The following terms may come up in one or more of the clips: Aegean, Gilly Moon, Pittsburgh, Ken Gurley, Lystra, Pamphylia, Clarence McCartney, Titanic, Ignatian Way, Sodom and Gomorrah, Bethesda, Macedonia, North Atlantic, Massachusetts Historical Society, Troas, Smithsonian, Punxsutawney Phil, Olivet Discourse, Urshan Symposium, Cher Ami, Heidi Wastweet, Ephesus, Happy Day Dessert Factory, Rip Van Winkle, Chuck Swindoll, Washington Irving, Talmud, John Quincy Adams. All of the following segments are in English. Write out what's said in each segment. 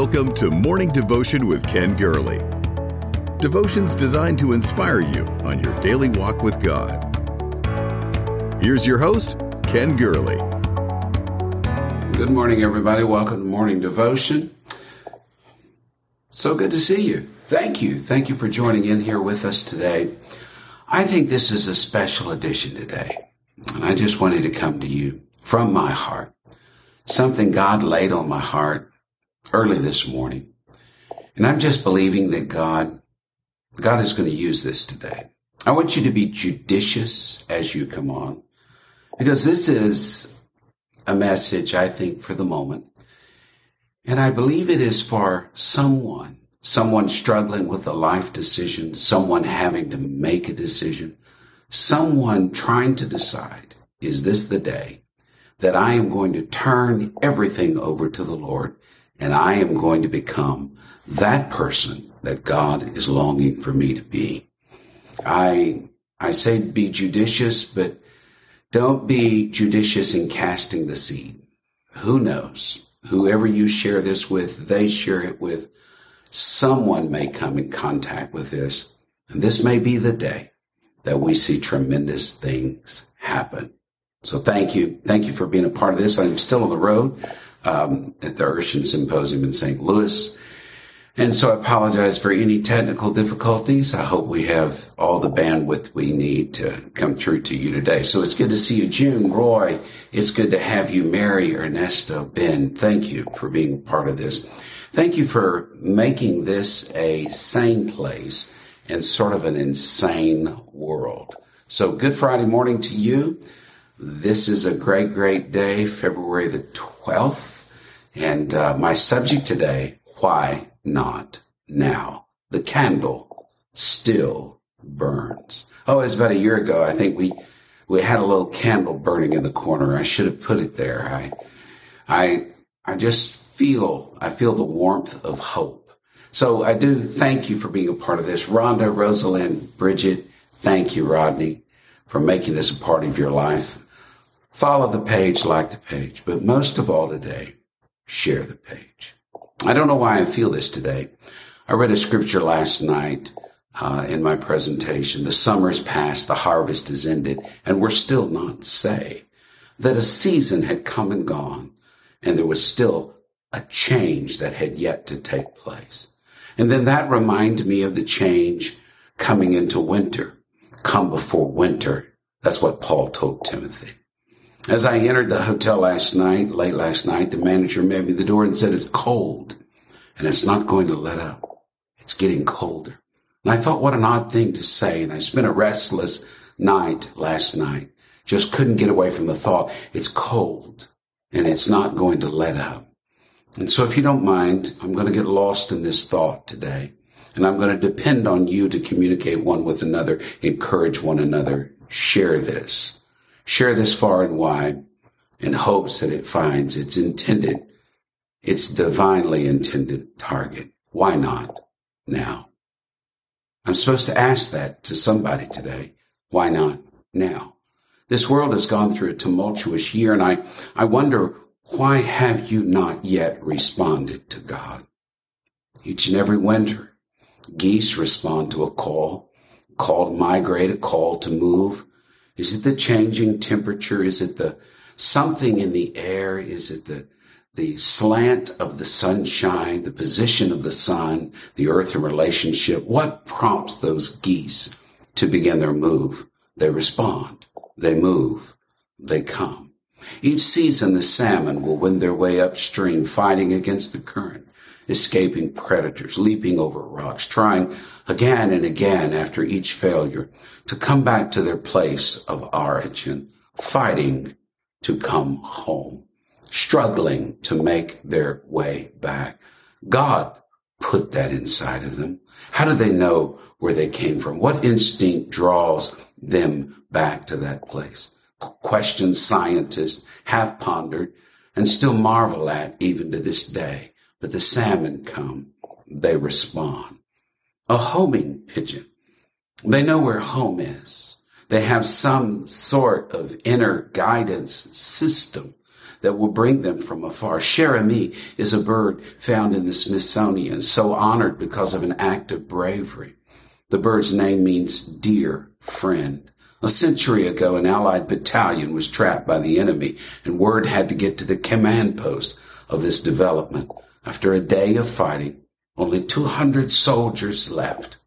Welcome to Morning Devotion with Ken Gurley. Devotions designed to inspire you on your daily walk with God. Here's your host, Ken Gurley. Good morning, everybody. Welcome to Morning Devotion. So good to see you. Thank you. Thank you for joining in here with us today. I think this is a special edition today, and I just wanted to come to you from my heart. Something God laid on my heart early this morning. And I'm just believing that God is going to use this today. I want you to be judicious as you come on, because this is a message, I think, for the moment. And I believe it is for someone struggling with a life decision, someone having to make a decision, someone trying to decide, is this the day that I am going to turn everything over to the Lord? And I am going to become that person that God is longing for me to be. I say be judicious, but don't be judicious in casting the seed. Who knows? Whoever you share this with, they share it with. Someone may come in contact with this. And this may be the day that we see tremendous things happen. So thank you. Thank you for being a part of this. I'm still on the road. At the Urshan Symposium in St. Louis. And so I apologize for any technical difficulties. I hope we have all the bandwidth we need to come through to you today. So it's good to see you, June, Roy. It's good to have you, Mary, Ernesto, Ben. Thank you for being a part of this. Thank you for making this a sane place in sort of an insane world. So good Friday morning to you. This is a great, great day, February the 12th. And my subject today, why not now? The candle still burns. Oh, it's about a year ago. I think we had a little candle burning in the corner. I should have put it there. I just feel the warmth of hope. So I do thank you for being a part of this. Rhonda, Rosalind, Bridget, thank you, Rodney, for making this a part of your life. Follow the page, like the page, but most of all today, share the page. I don't know why I feel this today. I read a scripture last night in my presentation. The summer's past, the harvest is ended, and we're still not saved. That a season had come and gone, and there was still a change that had yet to take place. And then that reminded me of the change coming into winter. Come before winter. That's what Paul told Timothy. As I entered the hotel late last night, the manager met me at the door and said, it's cold and it's not going to let up. It's getting colder. And I thought, what an odd thing to say. And I spent a restless night last night. Just couldn't get away from the thought, it's cold and it's not going to let up. And so if you don't mind, I'm going to get lost in this thought today. And I'm going to depend on you to communicate one with another, encourage one another, share this. Share this far and wide in hopes that it finds its divinely intended target. Why not now? I'm supposed to ask that to somebody today. Why not now? This world has gone through a tumultuous year, and I wonder, why have you not yet responded to God? Each and every winter, geese respond to a call to migrate, a call to move. Is it the changing temperature? Is it the something in the air? Is it the slant of the sunshine, the position of the sun, the earth and relationship? What prompts those geese to begin their move? They respond. They move. They come. Each season, the salmon will win their way upstream, fighting against the current, escaping predators, leaping over rocks, trying again and again after each failure to come back to their place of origin, fighting to come home, struggling to make their way back. God put that inside of them. How do they know where they came from? What instinct draws them back to that place? Questions scientists have pondered and still marvel at even to this day. But the salmon come, they respond. A homing pigeon, they know where home is. They have some sort of inner guidance system that will bring them from afar. Cher Ami is a bird found in the Smithsonian, so honored because of an act of bravery. The bird's name means dear friend. A century ago, an Allied battalion was trapped by the enemy, and word had to get to the command post of this development. After a day of fighting, only 200 soldiers left.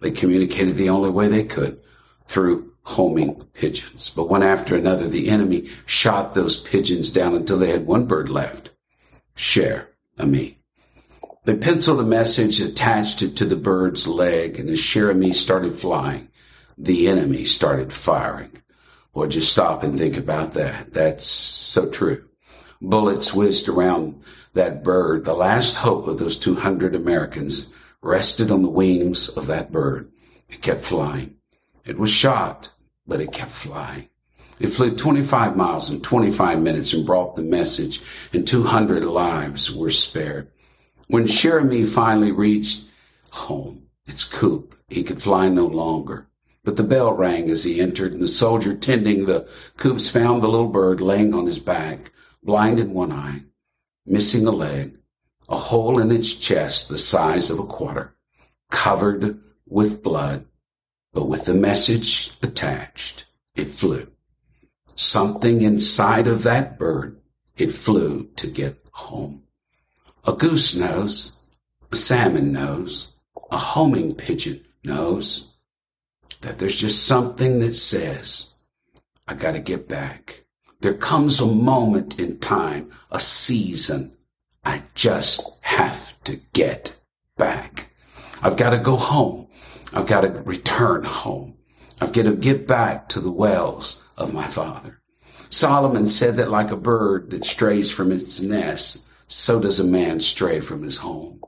They communicated the only way they could, through homing pigeons. But one after another, the enemy shot those pigeons down until they had one bird left, Cher Ami. They penciled a message, attached it to the bird's leg, and as Cher Ami started flying, the enemy started firing. Well, just stop and think about that. That's so true. Bullets whizzed around that bird. The last hope of those 200 Americans rested on the wings of that bird. It kept flying. It was shot, but it kept flying. It flew 25 miles in 25 minutes and brought the message, and 200 lives were spared. When Cher Ami finally reached home, its coop, he could fly no longer. But the bell rang as he entered, and the soldier tending the coops found the little bird laying on his back, blind in one eye, missing a leg, a hole in its chest the size of a quarter, covered with blood, but with the message attached. It flew. Something inside of that bird, it flew to get home. A goose knows, a salmon knows, a homing pigeon knows that there's just something that says, I got to get back. There comes a moment in time, a season. I just have to get back. I've got to go home. I've got to return home. I've got to get back to the wells of my father. Solomon said that like a bird that strays from its nest, so does a man stray from his home.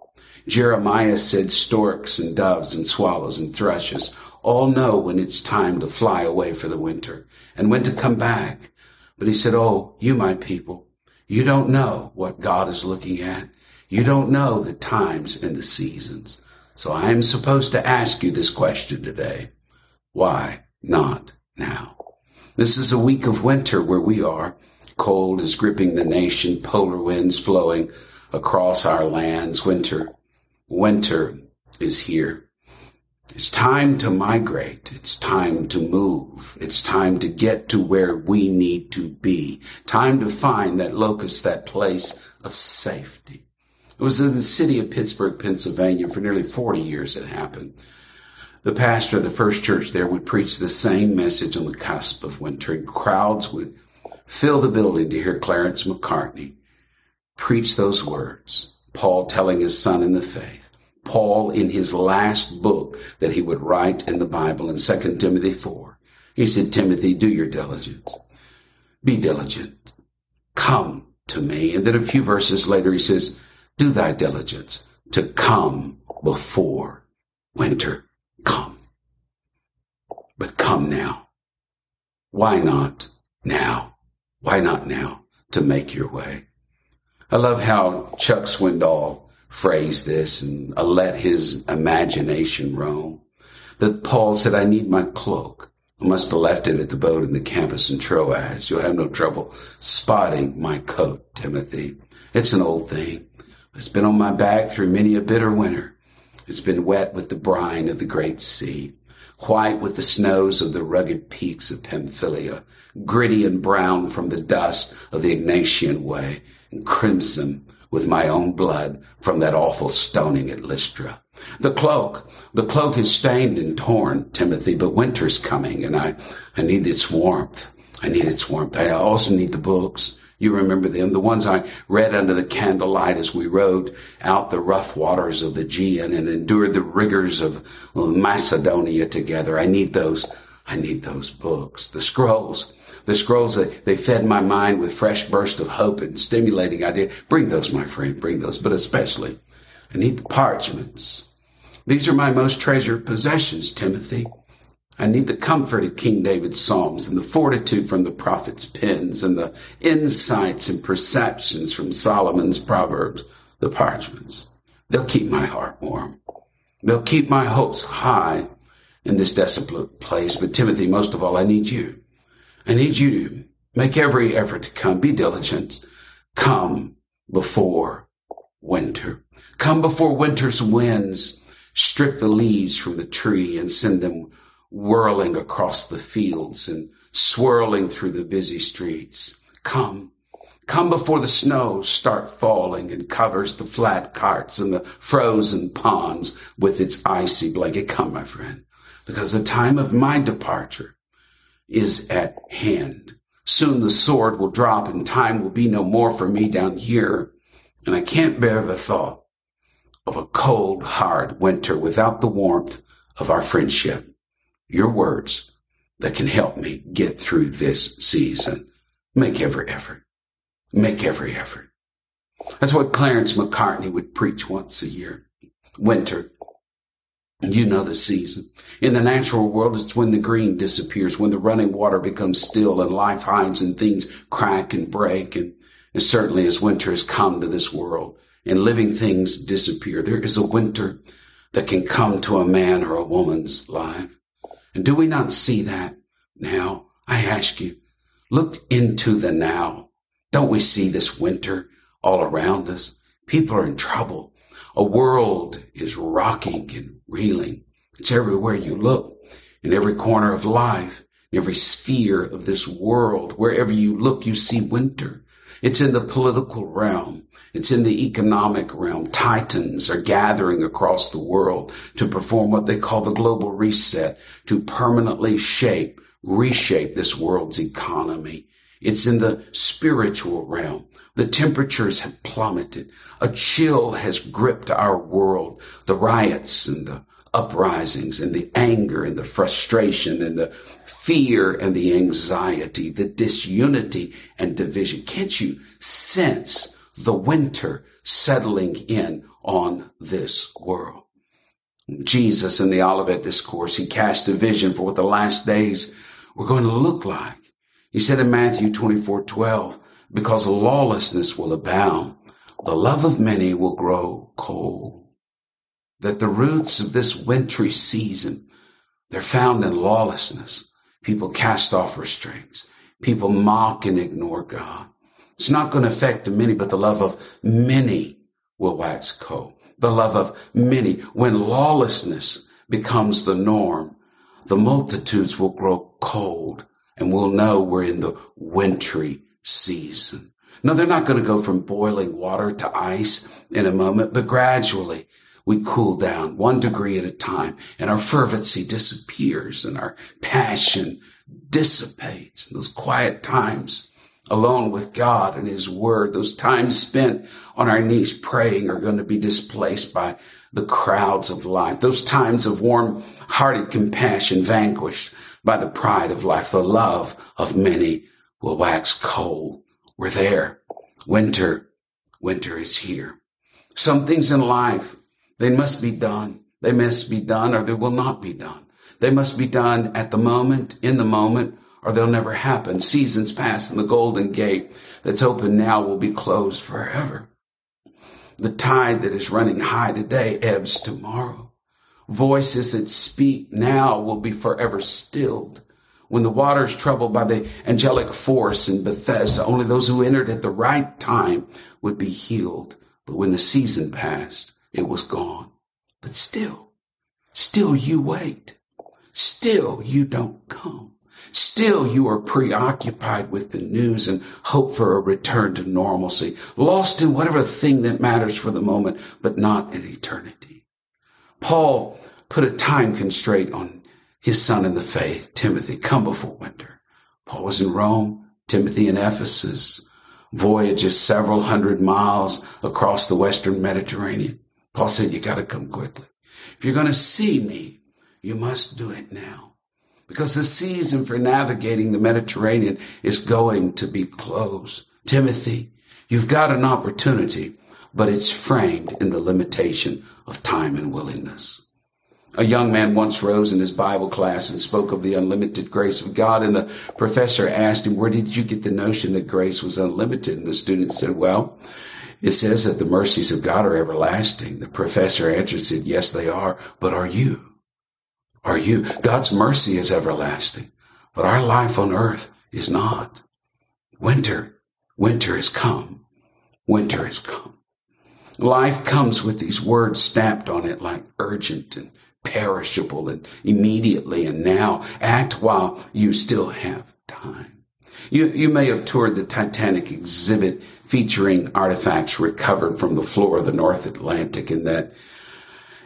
Jeremiah said storks and doves and swallows and thrushes all know when it's time to fly away for the winter and when to come back. But he said, oh, you, my people, you don't know what God is looking at. You don't know the times and the seasons. So I am supposed to ask you this question today. Why not now? This is a week of winter where we are. Cold is gripping the nation, polar winds flowing across our lands. Winter is here. It's time to migrate. It's time to move. It's time to get to where we need to be. Time to find that locus, that place of safety. It was in the city of Pittsburgh, Pennsylvania. For nearly 40 years it happened. The pastor of the first church there would preach the same message on the cusp of winter, and crowds would fill the building to hear Clarence McCartney preach those words. Paul telling his son in the faith. Paul, in his last book that he would write in the Bible in 2 Timothy 4, he said, Timothy, do your diligence. Be diligent. Come to me. And then a few verses later, he says, do thy diligence to come before winter come. But come now. Why not now? Why not now to make your way? I love how Chuck Swindoll phrase this, and let his imagination roam, that Paul said, I need my cloak. I must have left it at the boat in the campus in Troas. You'll have no trouble spotting my coat, Timothy. It's an old thing. It's been on my back through many a bitter winter. It's been wet with the brine of the great sea, white with the snows of the rugged peaks of Pamphylia, gritty and brown from the dust of the Ignatian Way, and crimson with my own blood from that awful stoning at Lystra. The cloak is stained and torn, Timothy, but winter's coming, and I need its warmth. I need its warmth. I also need the books. You remember them, the ones I read under the candlelight as we rode out the rough waters of the Aegean and endured the rigors of Macedonia together. I need those books, the scrolls. The scrolls, they fed my mind with fresh bursts of hope and stimulating ideas. Bring those, my friend, bring those. But especially, I need the parchments. These are my most treasured possessions, Timothy. I need the comfort of King David's Psalms and the fortitude from the prophet's pens and the insights and perceptions from Solomon's Proverbs, the parchments. They'll keep my heart warm. They'll keep my hopes high in this desolate place. But Timothy, most of all, I need you. I need you Make every effort to come. Be diligent. Come before winter. Come before winter's winds strip the leaves from the tree and send them whirling across the fields and swirling through the busy streets. Come. Come before the snows start falling and covers the flat carts and the frozen ponds with its icy blanket. Come, my friend, because the time of my departure is at hand. Soon the sword will drop and time will be no more for me down here. And I can't bear the thought of a cold, hard winter without the warmth of our friendship. Your words that can help me get through this season. Make every effort. Make every effort. That's what Clarence McCartney would preach once a year. Winter. You know the season. In the natural world, it's when the green disappears, when the running water becomes still and life hides and things crack and break. And certainly as winter has come to this world and living things disappear, there is a winter that can come to a man or a woman's life. And do we not see that now? I ask you, look into the now. Don't we see this winter all around us? People are in trouble. A world is rocking and reeling. It's everywhere you look, in every corner of life, in every sphere of this world. Wherever you look, you see winter. It's in the political realm. It's in the economic realm. Titans are gathering across the world to perform what they call the global reset, to permanently reshape this world's economy. It's in the spiritual realm. The temperatures have plummeted. A chill has gripped our world. The riots and the uprisings and the anger and the frustration and the fear and the anxiety, the disunity and division. Can't you sense the winter settling in on this world? Jesus in the Olivet Discourse, he cast a vision for what the last days were going to look like. He said in Matthew 24:12, because lawlessness will abound, the love of many will grow cold. That the roots of this wintry season, they're found in lawlessness. People cast off restraints. People mock and ignore God. It's not going to affect many, but the love of many will wax cold. The love of many. When lawlessness becomes the norm, the multitudes will grow cold. And we'll know we're in the wintry season. No, they're not going to go from boiling water to ice in a moment, but gradually we cool down 1 degree at a time, and our fervency disappears and our passion dissipates. And those quiet times alone with God and His Word, those times spent on our knees praying are going to be displaced by the crowds of life. Those times of warm-hearted compassion vanquished by the pride of life, the love of many will wax cold. We're there. Winter is here. Some things in life, they must be done. They must be done or they will not be done. They must be done at the moment, in the moment, or they'll never happen. Seasons pass and the golden gate that's open now will be closed forever. The tide that is running high today ebbs tomorrow. Voices that speak now will be forever stilled. When the water is troubled by the angelic force in Bethesda, only those who entered at the right time would be healed. But when the season passed, it was gone. But still you wait. Still you don't come. Still you are preoccupied with the news and hope for a return to normalcy, lost in whatever thing that matters for the moment, but not in eternity. Paul put a time constraint on his son in the faith, Timothy, come before winter. Paul was in Rome, Timothy in Ephesus, voyages several hundred miles across the Western Mediterranean. Paul said, you got to come quickly. If you're going to see me, you must do it now because the season for navigating the Mediterranean is going to be closed. Timothy, you've got an opportunity, but it's framed in the limitation of time and willingness. A young man once rose in his Bible class and spoke of the unlimited grace of God, and the professor asked him, where did you get the notion that grace was unlimited? And the student said, well, it says that the mercies of God are everlasting. The professor answered, said, yes, they are, but are you? Are you? God's mercy is everlasting, but our life on earth is not. Winter. Winter has come. Winter has come. Life comes with these words stamped on it like urgent and perishable and immediately and now. Act while you still have time. You may have toured the Titanic exhibit featuring artifacts recovered from the floor of the North Atlantic in that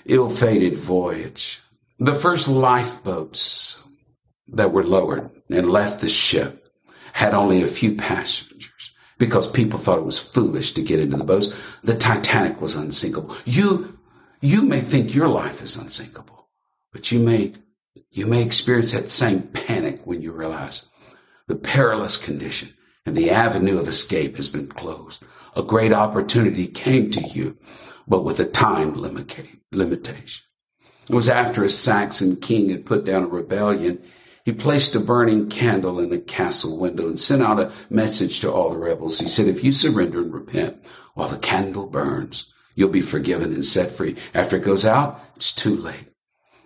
ill-fated voyage. The first lifeboats that were lowered and left the ship had only a few passengers because people thought it was foolish to get into the boats. The Titanic was unsinkable. You may think your life is unsinkable, but you may experience that same panic when you realize the perilous condition and the avenue of escape has been closed. A great opportunity came to you, but with a time limitation. It was after a Saxon king had put down a rebellion. He placed a burning candle in a castle window and sent out a message to all the rebels. He said, if you surrender and repent while the candle burns, you'll be forgiven and set free. After it goes out, it's too late.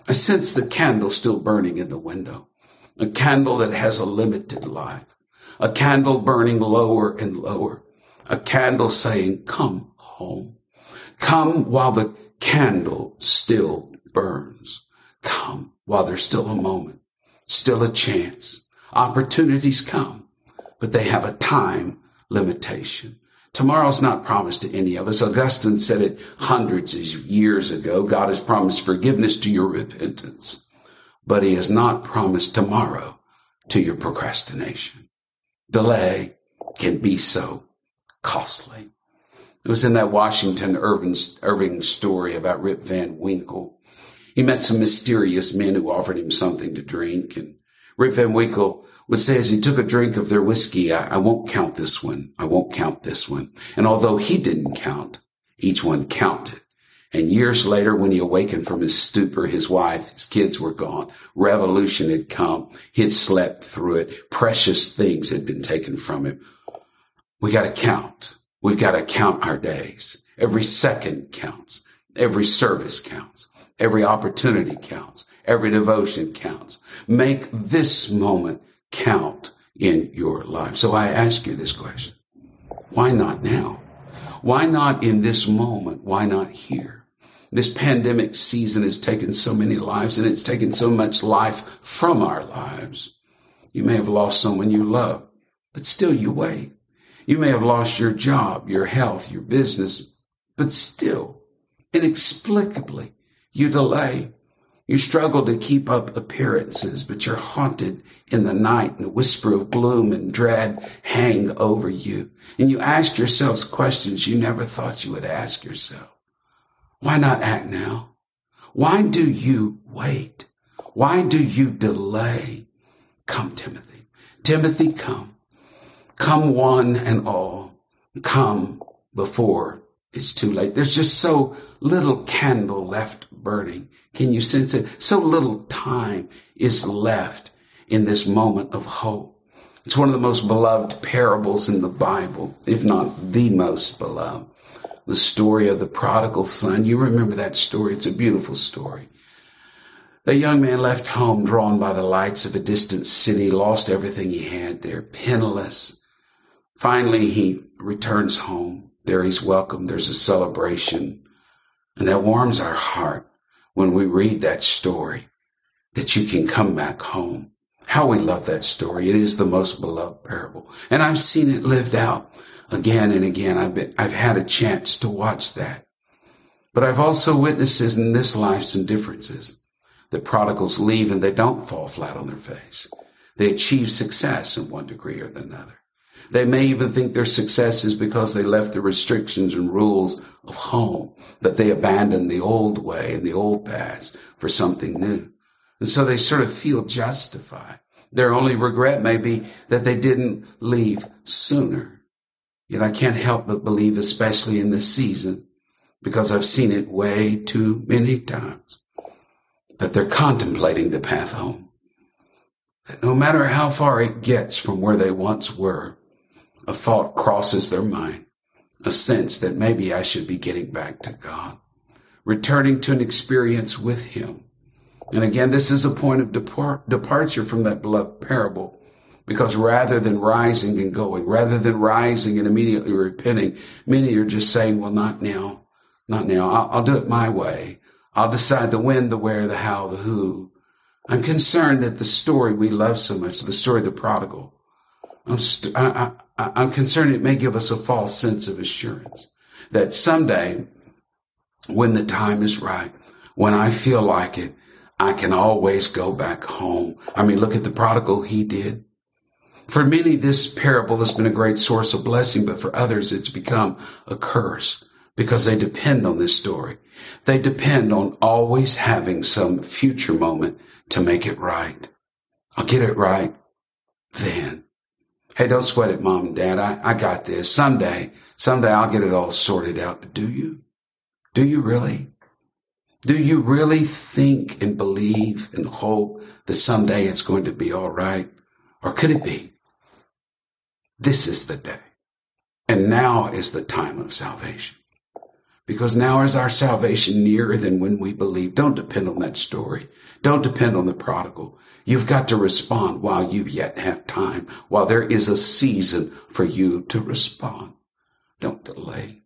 I sense the candle still burning in the window, a candle that has a limited life, a candle burning lower and lower, a candle saying, come home. Come while the candle still burns. Come while there's still a moment, still a chance. Opportunities come, but they have a time limitation. Tomorrow's not promised to any of us. Augustine said it hundreds of years ago. God has promised forgiveness to your repentance, but he has not promised tomorrow to your procrastination. Delay can be so costly. It was in that Washington Irving story about Rip Van Winkle. He met some mysterious men who offered him something to drink, and Rip Van Winkle would say as he took a drink of their whiskey, I won't count this one. I won't count this one. And although he didn't count, each one counted. And years later, when he awakened from his stupor, his wife, his kids were gone. Revolution had come. He had slept through it. Precious things had been taken from him. We got to count. We've got to count our days. Every second counts. Every service counts. Every opportunity counts. Every devotion counts. Make this moment count in your life. So I ask you this question. Why not now? Why not in this moment? Why not here? This pandemic season has taken so many lives, and it's taken so much life from our lives. You may have lost someone you love, but still you wait. You may have lost your job, your health, your business, but still, inexplicably, you delay. You struggle to keep up appearances, but you're haunted in the night, and a whisper of gloom and dread hang over you. And you ask yourselves questions you never thought you would ask yourself. Why not act now? Why do you wait? Why do you delay? Come, Timothy. Timothy, come. Come one and all. Come before it's too late. There's just so little candle left burning. Can you sense it? So little time is left in this moment of hope. It's one of the most beloved parables in the Bible, if not the most beloved. The story of the prodigal son. You remember that story. It's a beautiful story. The young man left home, drawn by the lights of a distant city, lost everything he had there, penniless. Finally, he returns home. There he's welcome. There's a celebration. And that warms our heart when we read that story, that you can come back home. How we love that story. It is the most beloved parable. And I've seen it lived out again and again. I've had a chance to watch that. But I've also witnessed in this life some differences. The prodigals leave and they don't fall flat on their face. They achieve success in one degree or another. They may even think their success is because they left the restrictions and rules of home, that they abandoned the old way and the old paths for something new. And so they sort of feel justified. Their only regret may be that they didn't leave sooner. Yet I can't help but believe, especially in this season, because I've seen it way too many times, that they're contemplating the path home. That no matter how far it gets from where they once were, a thought crosses their mind, a sense that maybe I should be getting back to God, returning to an experience with him. And again, this is a point of departure from that beloved parable Because rather than rising and going, rather than rising and immediately repenting, many are just saying, well, not now, not now. I'll do it my way. I'll decide the when, the where, the how, the who. I'm concerned that the story we love so much, the story of the prodigal, I'm concerned it may give us a false sense of assurance that someday when the time is right, when I feel like it, I can always go back home. I mean, look at the prodigal, he did. For many, this parable has been a great source of blessing, but for others, it's become a curse because they depend on this story. They depend on always having some future moment to make it right. I'll get it right then. Hey, don't sweat it, Mom and Dad. I got this. Someday I'll get it all sorted out. But do you? Do you really? Do you really think and believe and hope that someday it's going to be all right? Or could it be? This is the day. And now is the time of salvation. Because now is our salvation nearer than when we believe. Don't depend on that story. Don't depend on the prodigal. You've got to respond while you yet have time, while there is a season for you to respond. Don't delay.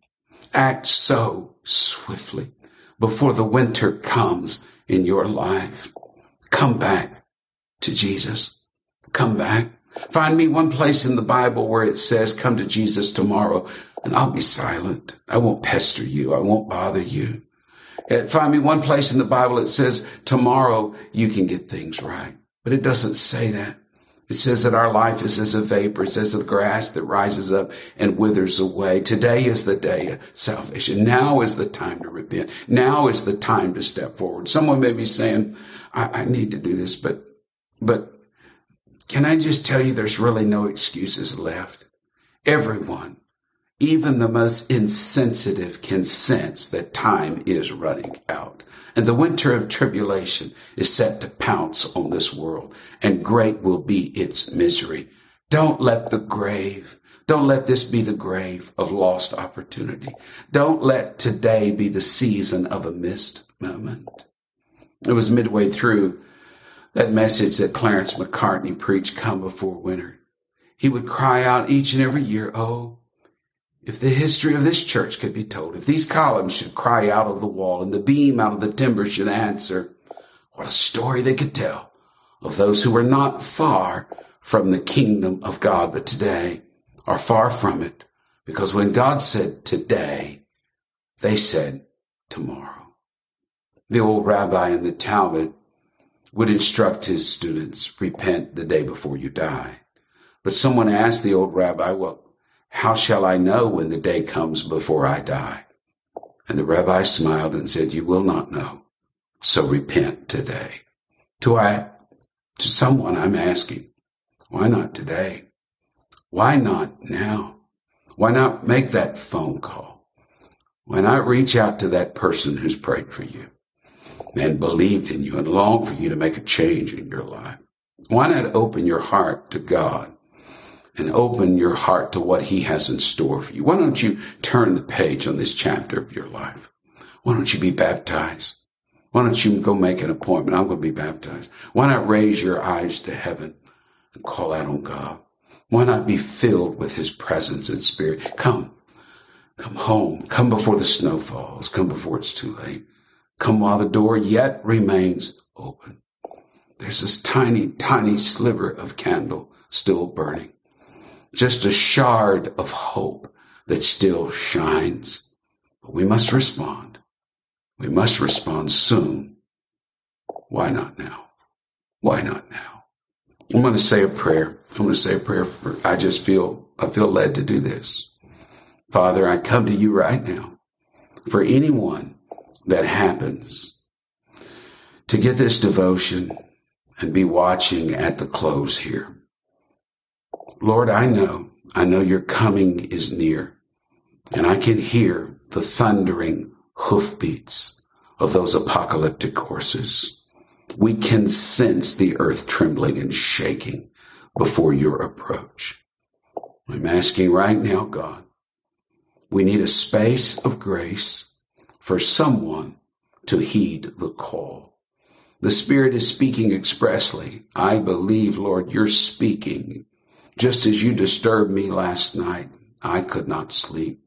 Act so swiftly before the winter comes in your life. Come back to Jesus. Come back. Find me one place in the Bible where it says, come to Jesus tomorrow, and I'll be silent. I won't pester you. I won't bother you. Find me one place in the Bible that says, tomorrow you can get things right. But it doesn't say that. It says that our life is as a vapor. It says the grass that rises up and withers away. Today is the day of salvation. Now is the time to repent. Now is the time to step forward. Someone may be saying, I need to do this, but can I just tell you there's really no excuses left? Everyone, even the most insensitive, can sense that time is running out. And the winter of tribulation is set to pounce on this world, and great will be its misery. Don't let this be the grave of lost opportunity. Don't let today be the season of a missed moment. It was midway through that message that Clarence McCartney preached, Come Before Winter. He would cry out each and every year, oh, if the history of this church could be told, if these columns should cry out of the wall and the beam out of the timber should answer, what a story they could tell of those who were not far from the kingdom of God, but today are far from it. Because when God said today, they said tomorrow. The old rabbi in the Talmud would instruct his students, repent the day before you die. But someone asked the old rabbi, well, how shall I know when the day comes before I die? And the rabbi smiled and said, you will not know, so repent today. To someone I'm asking, why not today? Why not now? Why not make that phone call? Why not reach out to that person who's prayed for you and believed in you and longed for you to make a change in your life? Why not open your heart to God and open your heart to what he has in store for you? Why don't you turn the page on this chapter of your life? Why don't you be baptized? Why don't you go make an appointment? I'm going to be baptized. Why not raise your eyes to heaven and call out on God? Why not be filled with his presence and spirit? Come home. Come before the snow falls. Come before it's too late. Come while the door yet remains open. There's this tiny, tiny sliver of candle still burning. Just a shard of hope that still shines. But we must respond. We must respond soon. Why not now? Why not now? I'm going to say a prayer. I feel led to do this. Father, I come to you right now for anyone that happens to get this devotion and be watching at the close here. Lord, I know your coming is near, and I can hear the thundering hoofbeats of those apocalyptic horses. We can sense the earth trembling and shaking before your approach. I'm asking right now, God, we need a space of grace for someone to heed the call. The Spirit is speaking expressly. I believe, Lord, you're speaking Just as you disturbed me last night, I could not sleep.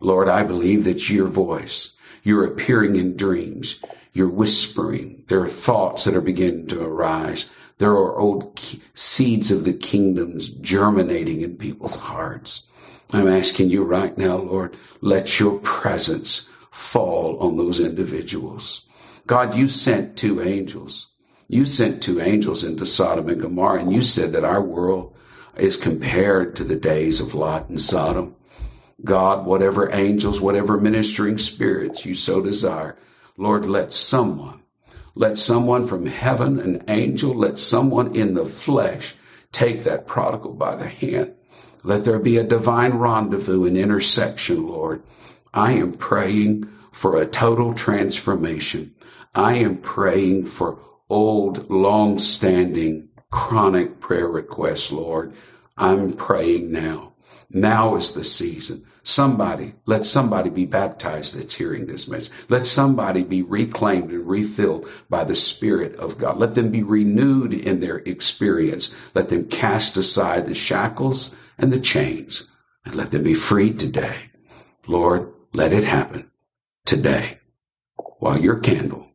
Lord, I believe that your voice, your appearing in dreams, your whispering, there are thoughts that are beginning to arise. There are old seeds of the kingdoms germinating in people's hearts. I'm asking you right now, Lord, let your presence fall on those individuals. God, you sent two angels. You sent two angels into Sodom and Gomorrah, and you said that our world is compared to the days of Lot and Sodom. God, whatever angels, whatever ministering spirits you so desire, Lord, let someone from heaven, an angel, let someone in the flesh take that prodigal by the hand. Let there be a divine rendezvous and intersection, Lord. I am praying for a total transformation. I am praying for old, long-standing, chronic prayer requests, Lord. I'm praying now. Now is the season. Let somebody be baptized that's hearing this message. Let somebody be reclaimed and refilled by the Spirit of God. Let them be renewed in their experience. Let them cast aside the shackles and the chains, and let them be freed today. Lord, let it happen today while your candle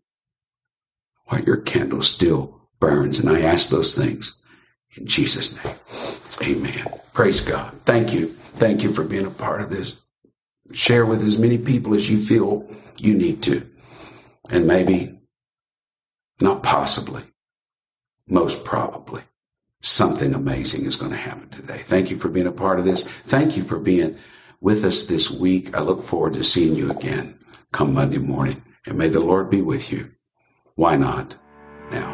still burns. And I ask those things in Jesus' name. Amen. Praise God. Thank you. Thank you for being a part of this. Share with as many people as you feel you need to. And maybe, not possibly, most probably, something amazing is going to happen today. Thank you for being a part of this. Thank you for being with us this week. I look forward to seeing you again come Monday morning. And may the Lord be with you. Why not now?